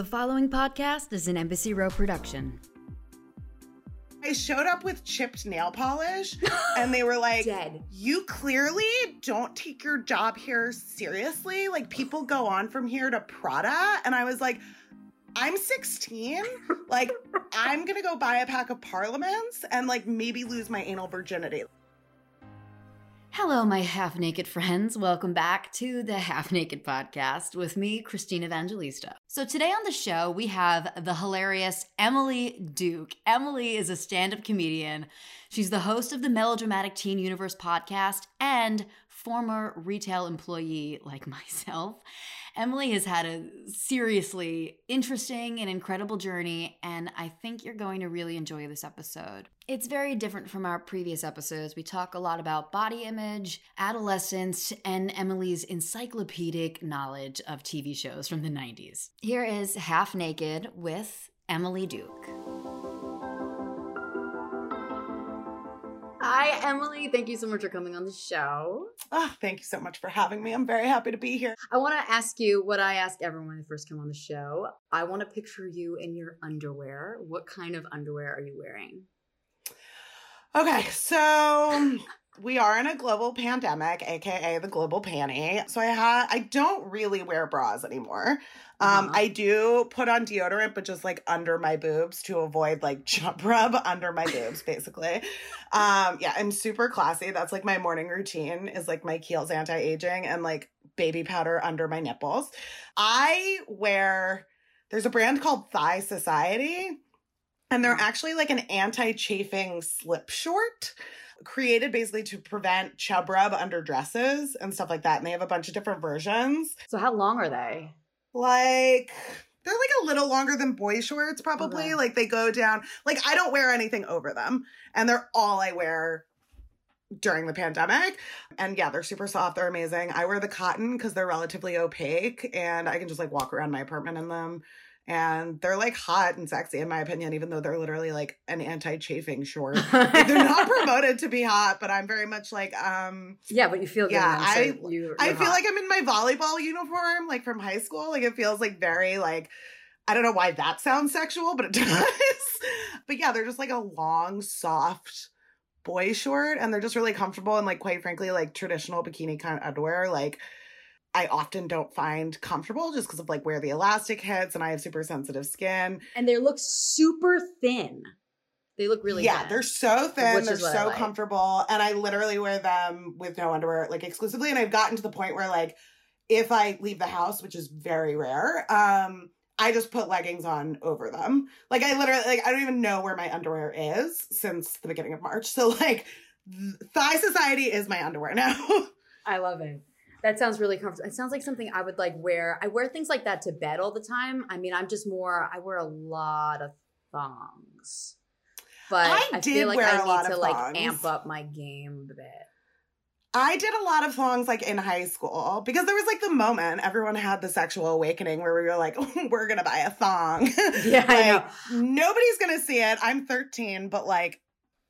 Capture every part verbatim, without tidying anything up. The following podcast is an Embassy Row production. I showed up with chipped nail polish and they were like, Dead. You clearly don't take your job here seriously. Like, people go on from here to Prada. And I was like, I'm sixteen. Like, I'm going to go buy a pack of Parliaments and like maybe lose my anal virginity. Hello, my half-naked friends. Welcome back to the Half Naked Podcast with me, Christine Evangelista. So today on the show, we have the hilarious Emily Duke. Emily is a stand-up comedian. She's the host of the Melodramatic Teen Universe podcast and former retail employee like myself. Emily has had a seriously interesting and incredible journey, and I think you're going to really enjoy this episode. It's very different from our previous episodes. We talk a lot about body image, adolescence, and Emily's encyclopedic knowledge of T V shows from the nineties. Here is Half Naked with Emily Duke. Hi, Emily. Thank you so much for coming on the show. Oh, thank you so much for having me. I'm very happy to be here. I want to ask you what I ask everyone who first come on the show. I want to picture you in your underwear. What kind of underwear are you wearing? Okay, so we are in a global pandemic, aka the global panty. So I ha- I don't really wear bras anymore. Um, uh-huh. I do put on deodorant, but just like under my boobs to avoid like jump rub under my boobs, basically. Um, yeah, I'm super classy. That's like my morning routine is like my Kiehl's anti-aging and like baby powder under my nipples. I wear, there's a brand called Thigh Society, and they're actually like an anti-chafing slip short, created basically to prevent chub rub under dresses and stuff like that. And they have a bunch of different versions. So how long are they? Like, they're like a little longer than boy shorts, probably. Okay. Like, they go down. Like, I don't wear anything over them. And they're all I wear during the pandemic. And yeah, they're super soft. They're amazing. I wear the cotton because they're relatively opaque. And I can just like walk around my apartment in them. And they're like hot and sexy, in my opinion, even though they're literally like an anti-chafing short. Like, they're not promoted to be hot, but I'm very much like, um, yeah, but you feel good. Yeah, I, so you, I feel hot. Like I'm in my volleyball uniform, like from high school. Like, it feels like very like, I don't know why that sounds sexual, but it does. But yeah, they're just like a long, soft boy short, and they're just really comfortable. And like, quite frankly, like traditional bikini kind of underwear, like, I often don't find comfortable just because of like where the elastic hits, and I have super sensitive skin. And they look super thin. They look really yeah, thin. Yeah, they're so thin. They're so like. comfortable. And I literally wear them with no underwear, like exclusively. And I've gotten to the point where like if I leave the house, which is very rare, um, I just put leggings on over them. Like I literally, like I don't even know where my underwear is since the beginning of March. So like Thigh Society is my underwear now. I love it. That sounds really comfortable. It sounds like something I would like wear. I wear things like that to bed all the time. I mean, I'm just more, I wear a lot of thongs. But I, I feel like I need to thongs. like amp up my game a bit. I did a lot of thongs like in high school because there was like the moment everyone had the sexual awakening where we were like, oh, we're going to buy a thong. Yeah, like, I know. Nobody's going to see it. I'm thirteen, but like,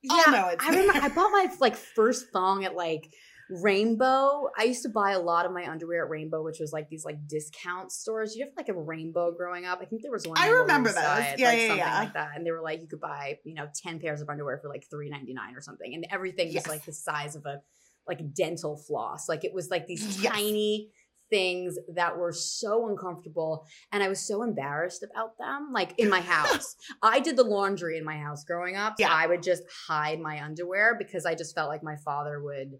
yeah, I'll know it's I remember there. I bought my like first thong at like Rainbow. I used to buy a lot of my underwear at Rainbow, which was like these like discount stores. You have like a Rainbow growing up. I think there was one. I remember that. Yeah, like yeah, something yeah. like that. And they were like, you could buy, you know, ten pairs of underwear for like three ninety-nine or something. And everything yes. was like the size of a like dental floss. Like it was like these yes. tiny things that were so uncomfortable. And I was so embarrassed about them. Like in my house, I did the laundry in my house growing up. So yeah. I would just hide my underwear because I just felt like my father would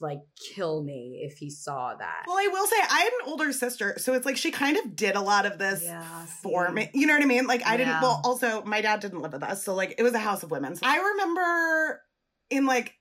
like kill me if he saw that. Well, I will say I had an older sister, so it's like she kind of did a lot of this yeah, for me. You know what I mean? Like I yeah. didn't, well, also my dad didn't live with us, so like it was a house of women. So I remember in like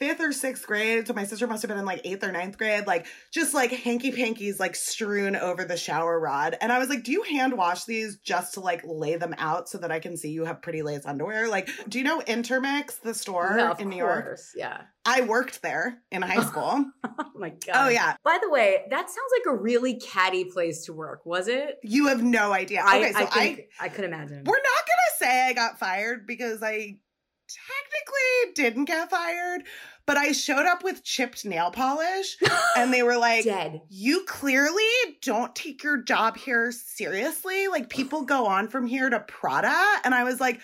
fifth or sixth grade, so my sister must have been in like eighth or ninth grade, like just like hanky pankies like strewn over the shower rod. And I was like, do you hand wash these just to like lay them out so that I can see you have pretty lace underwear? Like, do you know Intermix, the store no, of in New course. York? Yeah. I worked there in high school. Oh my God. Oh yeah. By the way, that sounds like a really catty place to work, was it? You have no idea. I, okay, so I, think, I I could imagine. We're not gonna say I got fired because I technically didn't get fired, but I showed up with chipped nail polish and they were like, dead. You clearly don't take your job here seriously. Like, people go on from here to Prada. And I was like,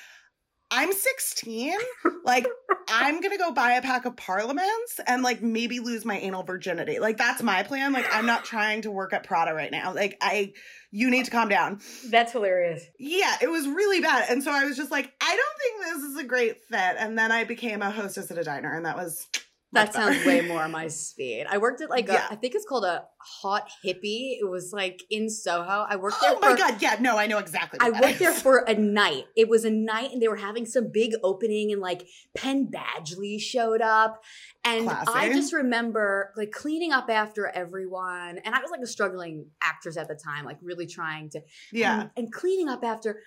I'm sixteen. Like, I'm going to go buy a pack of Parliaments and, like, maybe lose my anal virginity. Like, that's my plan. Like, I'm not trying to work at Prada right now. Like, I, you need to calm down. That's hilarious. Yeah, it was really bad. And so I was just like, I don't think this is a great fit. And then I became a hostess at a diner, and that was... That sounds way more my speed. I worked at like, a, yeah. I think it's called a Hot Hippie. It was like in Soho. I worked there. Oh my for, God. Yeah. No, I know exactly. I worked is. there for a night. It was a night and they were having some big opening and like Penn Badgley showed up. And classy. I just remember like cleaning up after everyone. And I was like a struggling actress at the time, like really trying to. Yeah. And, and cleaning up after.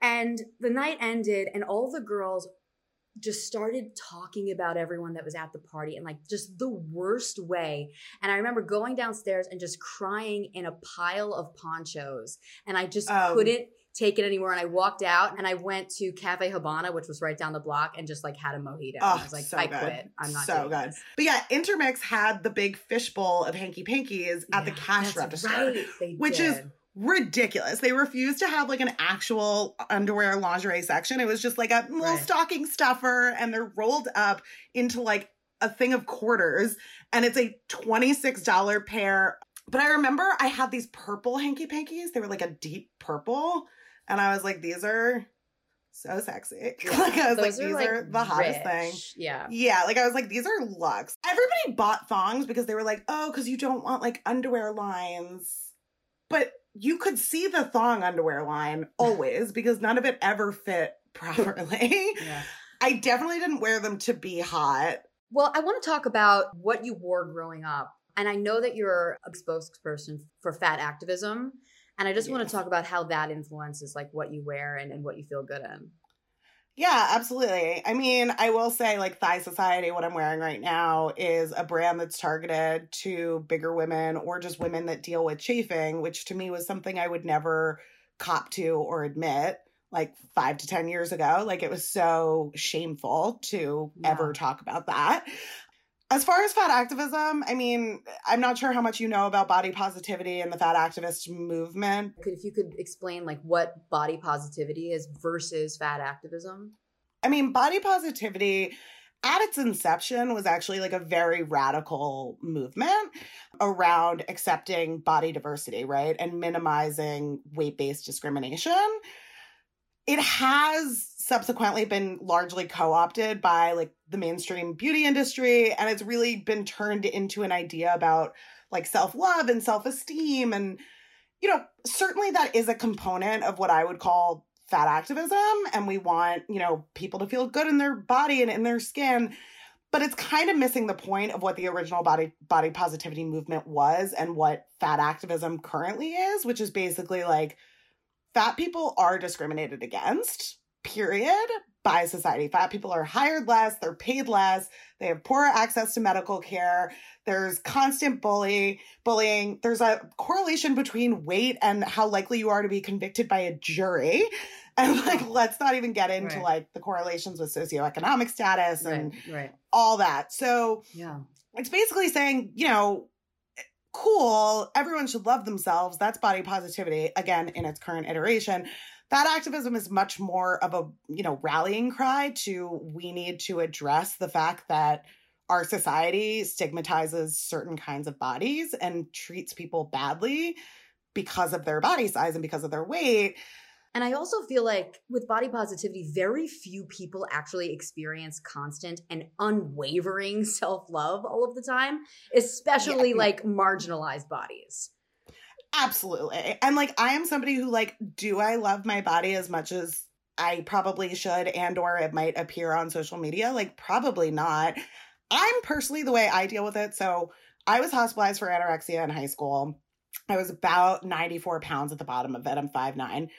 And the night ended and all the girls just started talking about everyone that was at the party and like just the worst way. And I remember going downstairs and just crying in a pile of ponchos. And I just um, couldn't take it anymore. And I walked out and I went to Cafe Habana, which was right down the block, and just like had a mojito. Oh, I was like, so I good. quit. I'm not so good. This. But yeah, Intermix had the big fishbowl of Hanky Pankies at yeah, the cash register, right. They which did. is ridiculous. They refused to have like an actual underwear lingerie section. It was just like a little right. stocking stuffer, and they're rolled up into like a thing of quarters, and it's a twenty-six dollar pair. But I remember I had these purple Hanky Pankies. They were like a deep purple, and I was like, these are so sexy. Yeah. Like I was Those like, are these like are the hottest rich. thing. Yeah. Yeah. Like I was like, these are luxe. Everybody bought thongs because they were like, oh, because you don't want like underwear lines. But you could see the thong underwear line always because none of it ever fit properly. Yeah. I definitely didn't wear them to be hot. Well, I want to talk about what you wore growing up. And I know that you're a spokesperson for fat activism. And I just yes. want to talk about how that influences like what you wear and, and what you feel good in. Yeah, absolutely. I mean, I will say like Thigh Society, what I'm wearing right now is a brand that's targeted to bigger women or just women that deal with chafing, which to me was something I would never cop to or admit like five to ten years ago. Like it was so shameful to yeah. ever talk about that. As far as fat activism, I mean, I'm not sure how much you know about body positivity and the fat activist movement. If you could explain like what body positivity is versus fat activism. I mean, body positivity at its inception was actually like a very radical movement around accepting body diversity, right? And minimizing weight-based discrimination. It has subsequently been largely co-opted by like the mainstream beauty industry, and it's really been turned into an idea about like self-love and self-esteem. And, you know, certainly that is a component of what I would call fat activism. And we want, you know, people to feel good in their body and in their skin. But it's kind of missing the point of what the original body body positivity movement was and what fat activism currently is, which is basically like, fat people are discriminated against, period, by society. Fat people are hired less, they're paid less, they have poorer access to medical care, there's constant bully, bullying. There's a correlation between weight and how likely you are to be convicted by a jury. And like, let's not even get into right. like the correlations with socioeconomic status and right. Right. all that. So yeah. it's basically saying, you know, cool, everyone should love themselves. That's body positivity, again, in its current iteration. Fat activism is much more of a, you know, rallying cry to we need to address the fact that our society stigmatizes certain kinds of bodies and treats people badly because of their body size and because of their weight. And I also feel like with body positivity, very few people actually experience constant and unwavering self-love all of the time, especially yeah. like marginalized bodies. Absolutely. And like, I am somebody who like, do I love my body as much as I probably should and or it might appear on social media? Like, probably not. I'm personally the way I deal with it. So I was hospitalized for anorexia in high school. I was about ninety-four pounds at the bottom of it. I'm five nine.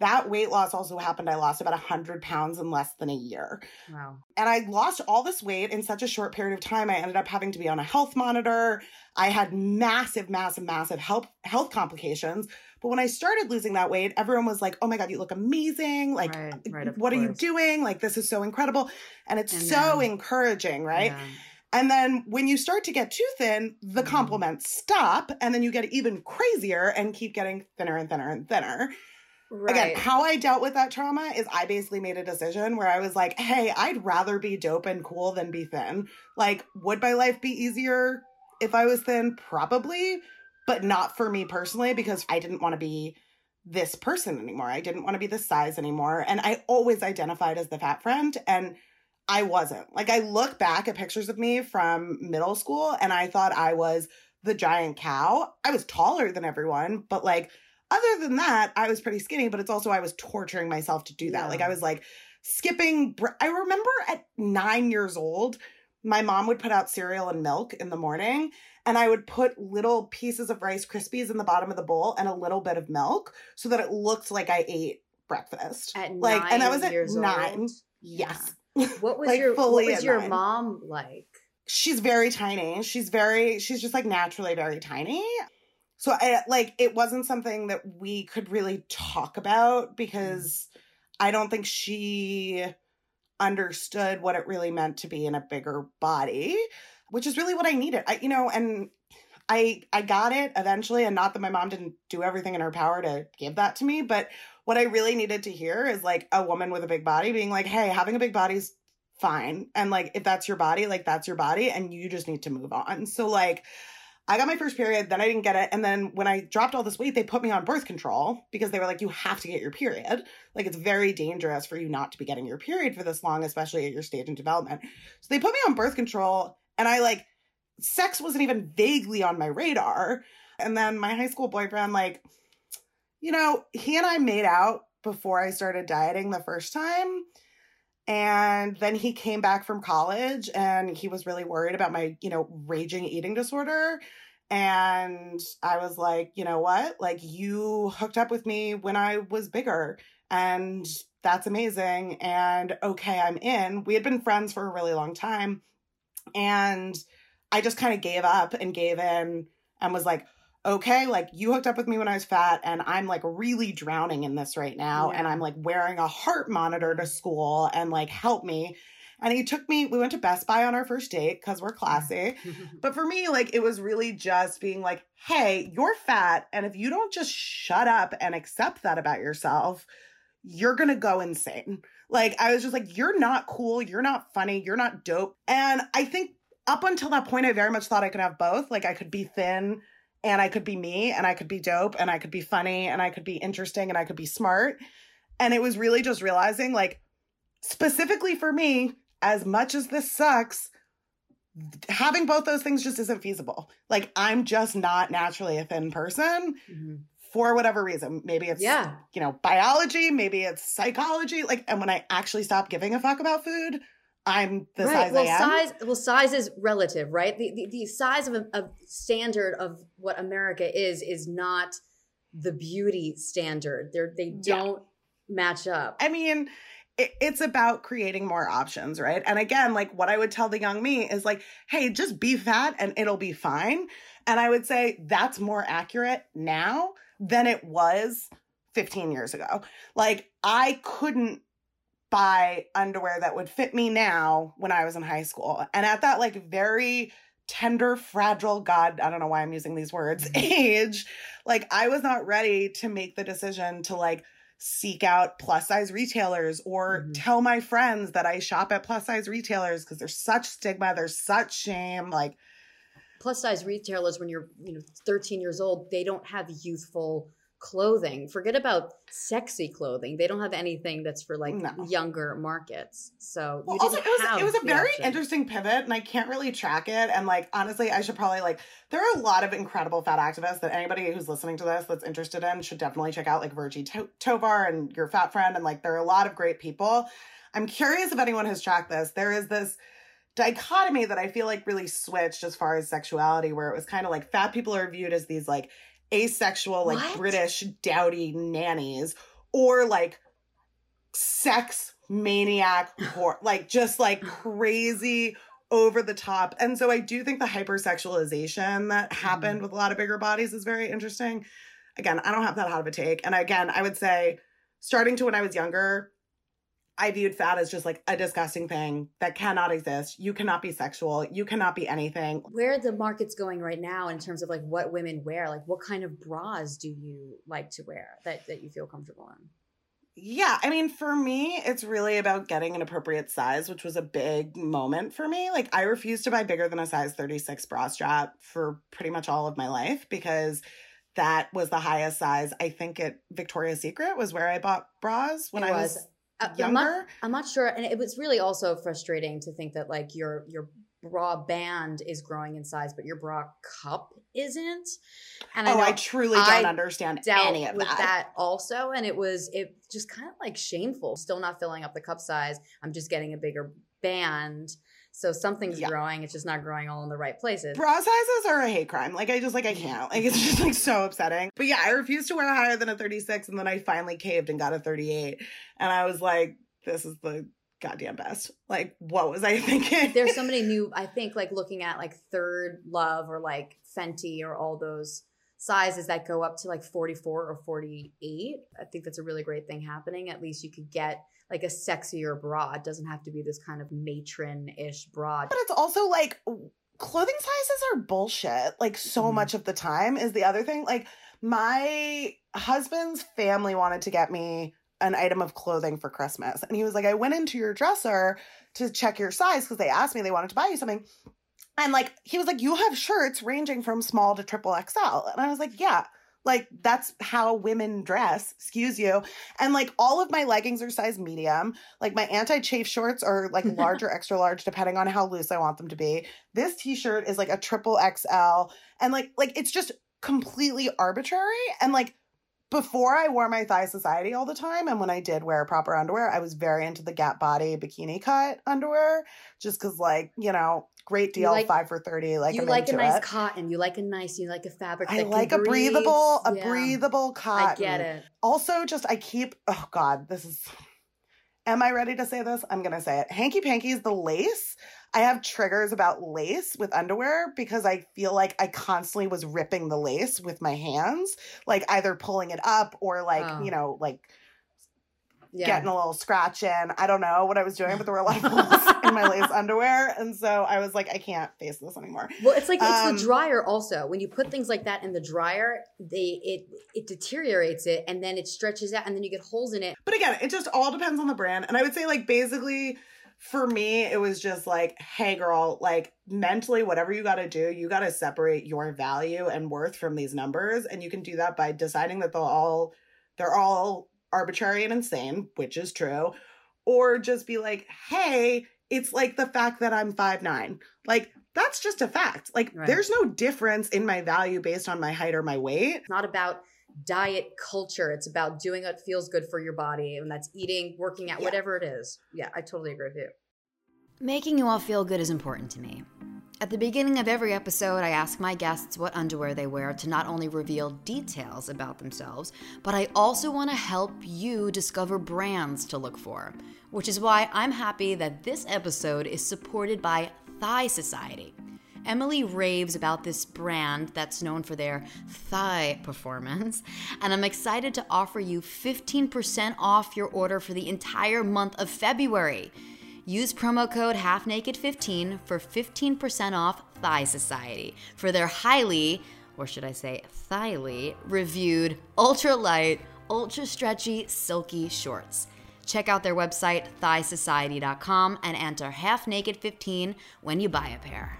That weight loss also happened. I lost about one hundred pounds in less than a year. Wow. And I lost all this weight in such a short period of time. I ended up having to be on a health monitor. I had massive, massive, massive health, health complications. But when I started losing that weight, everyone was like, oh my God, you look amazing. Like, right, right, what course. are you doing? Like, this is so incredible. And it's and so then, encouraging, right? Yeah. And then when you start to get too thin, the compliments stop, and then you get even crazier and keep getting thinner and thinner and thinner. Right. Again, how I dealt with that trauma is I basically made a decision where I was like, hey, I'd rather be dope and cool than be thin. Like, would my life be easier if I was thin? Probably, but not for me personally, because I didn't want to be this person anymore. I didn't want to be this size anymore. And I always identified as the fat friend, and I wasn't. Like, I look back at pictures of me from middle school and I thought I was the giant cow. I was taller than everyone, but like, other than that, I was pretty skinny, but it's also I was torturing myself to do that. Yeah. Like, I was like skipping. Br- I remember at nine years old, my mom would put out cereal and milk in the morning, and I would put little pieces of Rice Krispies in the bottom of the bowl and a little bit of milk so that it looked like I ate breakfast. At like, nine and I was at years nine. Old? Yes. What was like your what was your mine. mom like? She's very tiny. She's very she's just like naturally very tiny. So I, like, it wasn't something that we could really talk about because mm. I don't think she understood what it really meant to be in a bigger body, which is really what I needed. I you know, and I I got it eventually, and not that my mom didn't do everything in her power to give that to me, but what I really needed to hear is like a woman with a big body being like, hey, having a big body's fine. And like, if that's your body, like that's your body and you just need to move on. So like, I got my first period, then I didn't get it. And then when I dropped all this weight, they put me on birth control because they were like, you have to get your period. Like, it's very dangerous for you not to be getting your period for this long, especially at your stage in development. So they put me on birth control, and I like, sex wasn't even vaguely on my radar. And then my high school boyfriend, like, you know, he and I made out before I started dieting the first time. And then he came back from college and he was really worried about my, you know, raging eating disorder. And I was like, you know what? Like, you hooked up with me when I was bigger, and that's amazing. And okay, I'm in. We had been friends for a really long time. And I just kind of gave up and gave in and was like, okay, like, you hooked up with me when I was fat, and I'm like really drowning in this right now. Yeah. And I'm like wearing a heart monitor to school, and like, help me. And he took me, we went to Best Buy on our first date because we're classy. Yeah. But for me, like, it was really just being like, hey, you're fat, and if you don't just shut up and accept that about yourself, you're going to go insane. Like, I was just like, you're not cool. You're not funny. You're not dope. And I think up until that point, I very much thought I could have both. Like, I could be thin, and I could be me, and I could be dope, and I could be funny, and I could be interesting, and I could be smart. And it was really just realizing, like, specifically for me, as much as this sucks, having both those things just isn't feasible. Like, I'm just not naturally a thin person mm-hmm. for whatever reason. Maybe it's, yeah. you know, biology, maybe it's psychology. Like, and when I actually stop giving a fuck about food, I'm the right. size well, I am. Size, well, size is relative, right? The the, the size of a of standard of what America is is not the beauty standard. They're, they don't yeah. match up. I mean, it, it's about creating more options, right? And again, like, what I would tell the young me is like, hey, just be fat and it'll be fine. And I would say that's more accurate now than it was fifteen years ago. Like, I couldn't buy underwear that would fit me now when I was in high school. And at that, like, very tender, fragile, God, I don't know why I'm using these words, age, like, I was not ready to make the decision to, like, seek out plus size retailers or mm-hmm. tell my friends that I shop at plus size retailers because there's such stigma, there's such shame. Like, plus size retailers, when you're, you know, thirteen years old, they don't have youthful clothing. Forget about sexy clothing. They don't have anything that's for, like, no. younger markets. So well, you also, it was, it was a very option. Interesting pivot, and I can't really track it. And, like, honestly, I should probably, like, there are a lot of incredible fat activists that anybody who's listening to this that's interested in should definitely check out, like Virgie to- Tovar and Your Fat Friend. And, like, there are a lot of great people. I'm curious if anyone has tracked this. There is this dichotomy that I feel like really switched as far as sexuality, where it was kind of like fat people are viewed as these, like, asexual, like, what? British dowdy nannies, or like sex maniac horror, like just like crazy over the top. And so I do think the hypersexualization that happened mm. with a lot of bigger bodies is very interesting. Again, I don't have that hot of a take. And again, I would say starting to when I was younger, I viewed fat as just like a disgusting thing that cannot exist. You cannot be sexual. You cannot be anything. Where the market's going right now in terms of like what women wear, like what kind of bras do you like to wear that, that you feel comfortable in? Yeah. I mean, for me, it's really about getting an appropriate size, which was a big moment for me. Like I refused to buy bigger than a size thirty-six bra strap for pretty much all of my life because that was the highest size. I think at Victoria's Secret was where I bought bras when it I was, was uh, younger. I'm not, I'm not sure. And it was really also frustrating to think that like your, your bra band is growing in size, but your bra cup isn't. And I oh, I truly don't I understand any of with that. that also. And it was, it just kind of like shameful. Still not filling up the cup size. I'm just getting a bigger band. So something's yeah. growing. It's just not growing all in the right places. Bra sizes are a hate crime. Like I just like, I can't. Like it's just like so upsetting. But yeah, I refused to wear higher than a thirty-six. And then I finally caved and got a thirty-eight. And I was like, this is the goddamn best. Like, what was I thinking? There's so many new, I think, like looking at like Third Love or like Fenty or all those sizes that go up to like forty-four or forty-eight. I think that's a really great thing happening. At least you could get like a sexier bra. It doesn't have to be this kind of matron-ish bra. But it's also like clothing sizes are bullshit. Like so mm-hmm. much of the time is the other thing. Like my husband's family wanted to get me an item of clothing for Christmas. And he was like, I went into your dresser to check your size because they asked me, they wanted to buy you something. And like, he was like, you have shirts ranging from small to triple X L. And I was like, yeah, like that's how women dress, excuse you. And like all of my leggings are size medium. Like my anti-chafe shorts are like large or extra large, depending on how loose I want them to be. This t-shirt is like a triple X L. And like, like it's just completely arbitrary. And like, before I wore my Thigh Society all the time, and when I did wear proper underwear, I was very into the Gap Body bikini cut underwear, just because, like, you know, great deal, like, five for thirty. Like, you I'm like a nice it. cotton, you like a nice, you like a fabric. That I like can a breathe. breathable, a yeah. breathable cotton. I get it. Also, just I keep. Oh God, this is. Am I ready to say this? I'm gonna say it. Hanky Panky is the lace. I have triggers about lace with underwear because I feel like I constantly was ripping the lace with my hands, like either pulling it up or like, oh. you know, like yeah. getting a little scratch in. I don't know what I was doing, but there were a lot of holes in my lace underwear. And so I was like, I can't face this anymore. Well, it's like, um, it's the dryer also. When you put things like that in the dryer, they it it deteriorates it and then it stretches out and then you get holes in it. But again, it just all depends on the brand. And I would say like basically... for me, it was just like, hey, girl, like mentally, whatever you got to do, you got to separate your value and worth from these numbers. And you can do that by deciding that they'll all, they're all arbitrary and insane, which is true. Or just be like, hey, it's like the fact that I'm five nine. Like, that's just a fact. Like, right. There's no difference in my value based on my height or my weight. It's not about diet culture. It's about doing what feels good for your body, and that's eating, working out, yeah. whatever it is. Yeah, I totally agree with you. Making you all feel good is important to me. At the beginning of every episode, I ask my guests what underwear they wear to not only reveal details about themselves, but I also want to help you discover brands to look for, which is why I'm happy that this episode is supported by Thigh Society. Emily raves about this brand that's known for their thigh performance, and I'm excited to offer you fifteen percent off your order for the entire month of February. Use promo code half naked fifteen for fifteen percent off Thigh Society for their highly, or should I say thighly, reviewed ultra-light, ultra-stretchy, silky shorts. Check out their website, thigh society dot com, and enter half naked fifteen when you buy a pair.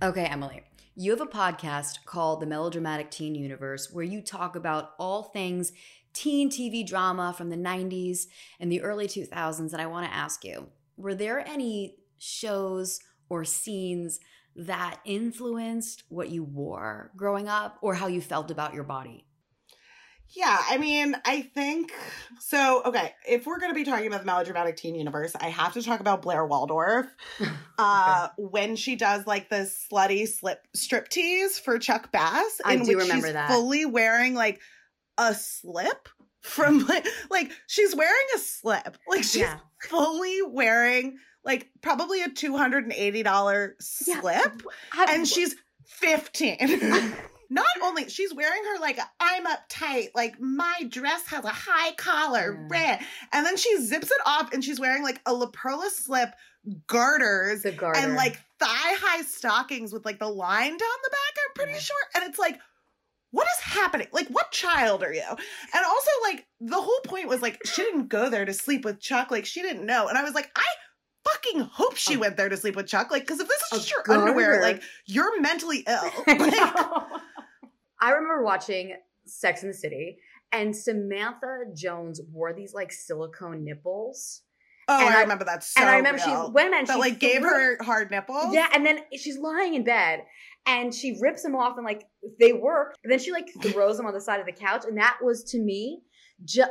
Okay, Emily, you have a podcast called The Melodramatic Teen Universe where you talk about all things teen T V drama from the nineties and the early two thousands, and I want to ask you, were there any shows or scenes that influenced what you wore growing up or how you felt about your body? Yeah, I mean, I think so. Okay, if we're going to be talking about the Melodramatic Teen Universe, I have to talk about Blair Waldorf uh, okay. when she does like the slutty slip striptease for Chuck Bass, in I do which remember she's that. Fully wearing like a slip from like, like she's wearing a slip. Like she's yeah. fully wearing like probably a two hundred eighty dollars slip yeah. and she's fifteen. Not only she's wearing her like a, I'm uptight, like my dress has a high collar, yeah. red, and then she zips it off and she's wearing like a La Perla slip, garters, the garter. And like thigh high stockings with like the line down the back. I'm pretty yeah. sure, and it's like, what is happening? Like, what child are you? And also, like the whole point was like she didn't go there to sleep with Chuck. Like she didn't know, and I was like, I. fucking hope she went there to sleep with Chuck. Like, because if this is just your underwear, like, you're mentally ill. Like, I remember watching Sex and the City, and Samantha Jones wore these, like, silicone nipples. Oh, and I, I remember that so And I remember real. she went and that, she... like, gave her hard nipples? Yeah, and then she's lying in bed, and she rips them off, and, like, they work. And then she, like, throws them on the side of the couch, and that was, to me...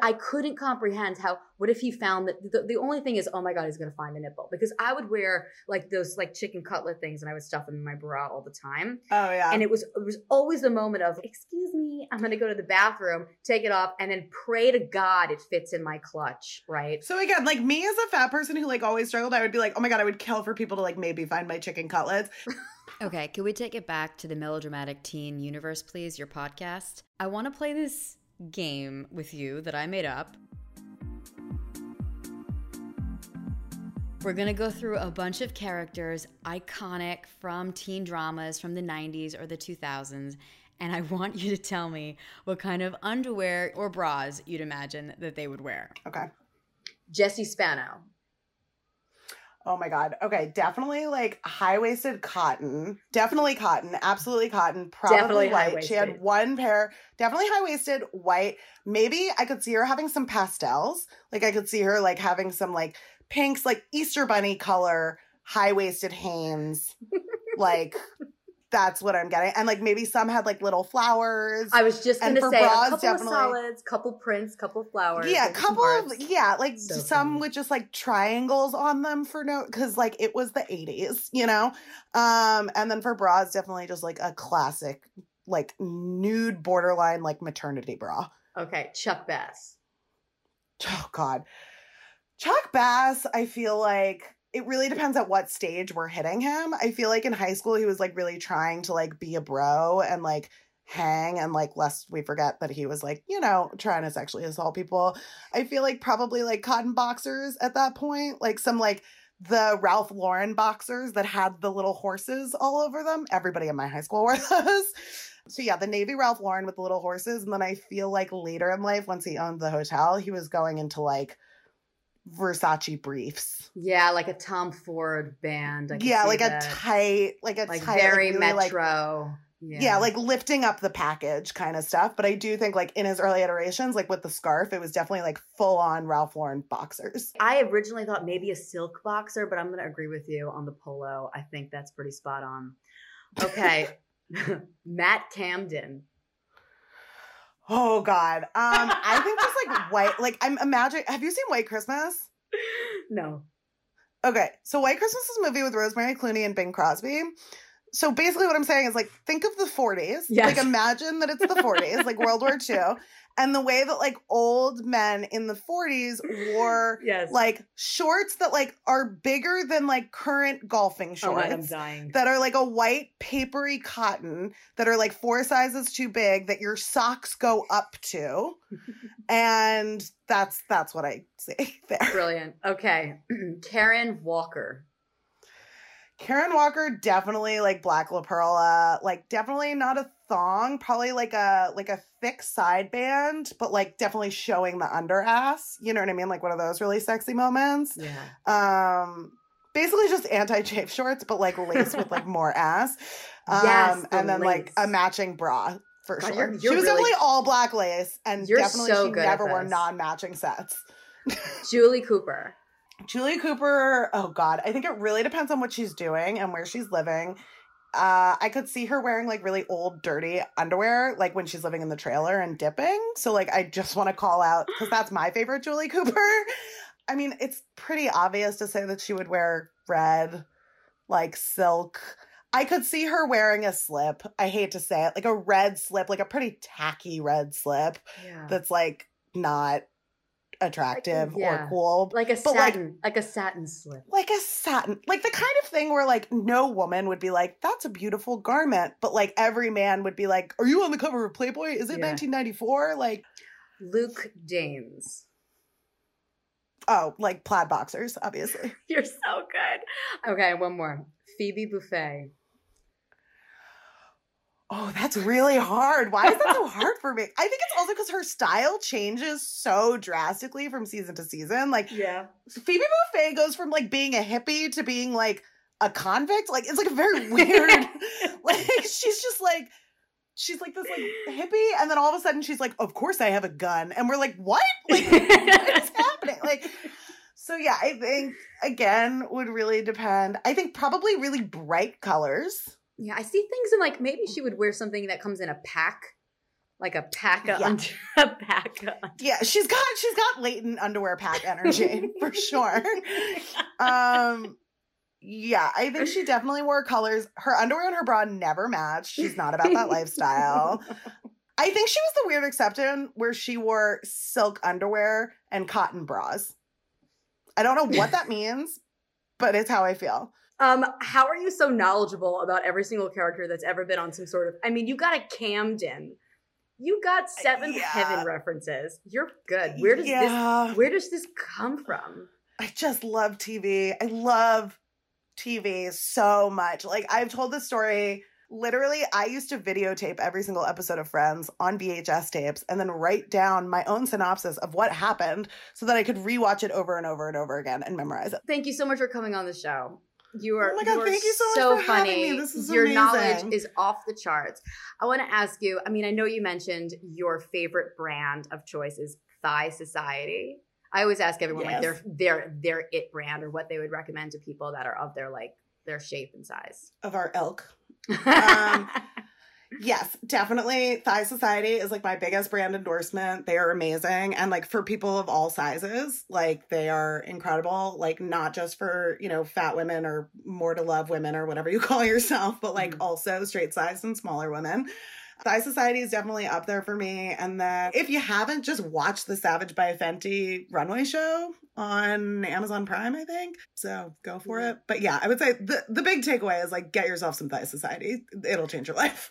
I couldn't comprehend how, what if he found that, the, the only thing is, oh my God, he's going to find the nipple. Because I would wear like those like chicken cutlet things and I would stuff them in my bra all the time. Oh yeah. And it was, it was always the moment of, excuse me, I'm going to go to the bathroom, take it off and then pray to God it fits in my clutch. Right. So again, like me as a fat person who like always struggled, I would be like, oh my God, I would kill for people to like maybe find my chicken cutlets. Okay. Can we take it back to the Melodramatic Teen Universe, please? Your podcast. I want to play this game with you that I made up. We're gonna go through a bunch of characters, iconic from teen dramas from the nineties or the two thousands, and I want you to tell me what kind of underwear or bras you'd imagine that they would wear. Okay. Jesse Spano. Oh my God. Okay. Definitely like high-waisted cotton. Definitely cotton. Absolutely cotton. Probably definitely white. She had one pair. Definitely high-waisted, white. Maybe I could see her having some pastels. Like I could see her like having some like pinks, like Easter bunny color, high-waisted Hanes. Like that's what I'm getting. And like maybe some had like little flowers. I was just going to say bras, a couple definitely. of solids, couple prints, couple flowers. Yeah, couple of, yeah, like so some funny. with just like triangles on them for no, because like it was the eighties, you know? Um, and then for bras, definitely just like a classic, like nude borderline, like maternity bra. Okay, Chuck Bass. Oh God. Chuck Bass, I feel like, it really depends at what stage we're hitting him. I feel like in high school, he was like really trying to like be a bro and like hang and like lest we forget that he was like, you know, trying to sexually assault people. I feel like probably like cotton boxers at that point, like some like the Ralph Lauren boxers that had the little horses all over them. Everybody in my high school wore those. So yeah, the navy Ralph Lauren with the little horses. And then I feel like later in life, once he owned the hotel, he was going into like Versace briefs. Yeah, like a Tom Ford band. I yeah, like that. a tight, like a like tight. Very like really metro. Like, yeah. yeah, like lifting up the package kind of stuff. But I do think like in his early iterations, like with the scarf, it was definitely like full on Ralph Lauren boxers. I originally thought maybe a silk boxer, but I'm going to agree with you on the polo. I think that's pretty spot on. Okay. Matt Camden. Oh God. Um, I think just like white, like I'm imagining, have you seen White Christmas? No. Okay. So White Christmas is a movie with Rosemary Clooney and Bing Crosby. So basically what I'm saying is like, think of the forties. Yes. Like imagine that it's the forties, like World War Two. And the way that like old men in the forties wore yes. like shorts that like are bigger than like current golfing shorts. Oh, God, I'm dying. That are like a white papery cotton that are like four sizes too big that your socks go up to. And that's that's what I see there. Brilliant. Okay. Karen Walker. Karen Walker, definitely like black La Perla, like definitely not a thong, probably like a like a thick side band, but like definitely showing the under ass. You know what I mean? Like one of those really sexy moments. Yeah. Um, basically just anti-chafe shorts, but like lace with like more ass. Um, yes, the and then lace. Like a matching bra for God, sure. You're, you're she was really, definitely all black lace, and definitely so she never wore non-matching sets. Julie Cooper. Julie Cooper, oh God, I think it really depends on what she's doing and where she's living. Uh, I could see her wearing like really old, dirty underwear, like when she's living in the trailer and dipping. So like, I just want to call out, because that's my favorite Julie Cooper. I mean, it's pretty obvious to say that she would wear red, like silk. I could see her wearing a slip. I hate to say it. Like a red slip, like a pretty tacky red slip yeah. that's like not attractive like, yeah. or cool. Like a but satin. Like, like a satin slip. Like a satin. Like the kind of thing where like no woman would be like, that's a beautiful garment. But like every man would be like, are you on the cover of Playboy? Is it yeah. nineteen ninety-four? Like Luke James. Oh, like plaid boxers, obviously. You're so good. Okay, one more. Phoebe Buffay. Oh, that's really hard. Why is that so hard for me? I think it's also because her style changes so drastically from season to season. Like, yeah. Phoebe Buffay goes from like being a hippie to being like a convict. Like, it's like a very weird. Like, she's just like, she's like this like hippie, and then all of a sudden she's like, "Of course I have a gun," and we're like, "What? Like, what is happening?" Like. So yeah, I think, again, would really depend. I think probably really bright colors. Yeah, I see things in like, maybe she would wear something that comes in a pack. Like a pack of yeah. under a pack of under- Yeah, she's got she's got latent underwear pack energy for sure. Um yeah, I think she definitely wore colors. Her underwear and her bra never matched. She's not about that lifestyle. I think she was the weird exception where she wore silk underwear and cotton bras. I don't know what that means, but it's how I feel. Um, how are you so knowledgeable about every single character that's ever been on some sort of... I mean, you got a Camden. You got Seventh yeah. Heaven references. You're good. Where does yeah. this Where does this come from? I just love T V. I love T V so much. Like, I've told this story... Literally, I used to videotape every single episode of Friends on V H S tapes and then write down my own synopsis of what happened so that I could rewatch it over and over and over again and memorize it. Thank you so much for coming on the show. You are, oh my God, you are thank you so much so for funny. Having me. This is your amazing. Knowledge is off the charts. I want to ask you, I mean, I know you mentioned your favorite brand of choice is Thigh Society. I always ask everyone yes. like their their their it brand or what they would recommend to people that are of their like their shape and size. Of our ilk. um, yes, definitely. Thigh Society is like my biggest brand endorsement. They are amazing. And like for people of all sizes, like they are incredible. Like not just for, you know, fat women or more to love women or whatever you call yourself, but like mm-hmm. also straight sized and smaller women. Thigh Society is definitely up there for me. And then if you haven't, just watch the Savage by Fenty runway show on Amazon Prime, I think. So go for yeah. it. But yeah, I would say the, the big takeaway is like, get yourself some Thigh Society. It'll change your life.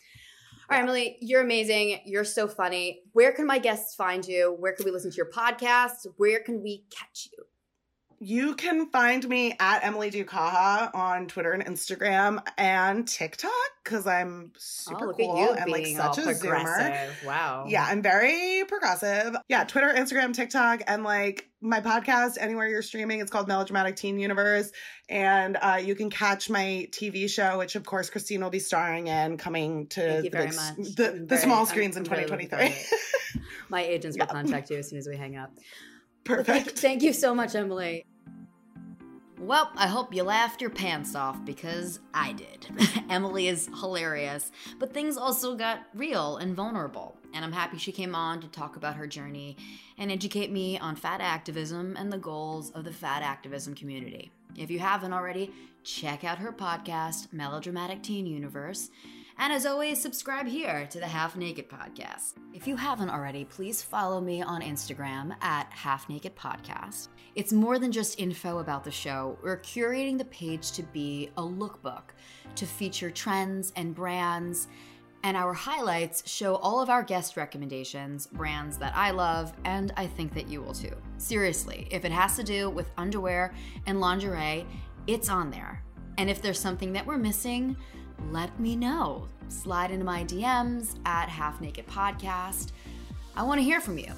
All right, Emily, you're amazing. You're so funny. Where can my guests find you? Where can we listen to your podcast? Where can we catch you? You can find me at Emily Duke on Twitter and Instagram and TikTok because I'm super oh, cool and like such a zoomer. Wow. Yeah, I'm very progressive. Yeah, Twitter, Instagram, TikTok, and like my podcast, anywhere you're streaming. It's called Melodramatic Teen Universe. And uh, you can catch my T V show, which of course Christine will be starring in, coming to the, big, the, the very, small screens I'm, in I'm twenty twenty-three. My agents will yeah. contact you as soon as we hang up. Perfect. Well, thank, thank you so much, Emily. Well, I hope you laughed your pants off because I did. Emily is hilarious, but things also got real and vulnerable, and I'm happy she came on to talk about her journey and educate me on fat activism and the goals of the fat activism community. If you haven't already, check out her podcast, Melodramatic Teen Universe. And as always, subscribe here to the Half Naked Podcast. If you haven't already, please follow me on Instagram at Half Naked Podcast. It's more than just info about the show. We're curating the page to be a lookbook to feature trends and brands. And our highlights show all of our guest recommendations, brands that I love, and I think that you will too. Seriously, if it has to do with underwear and lingerie, it's on there. And if there's something that we're missing, let me know. Slide into my D Ms at Half Naked Podcast. I want to hear from you.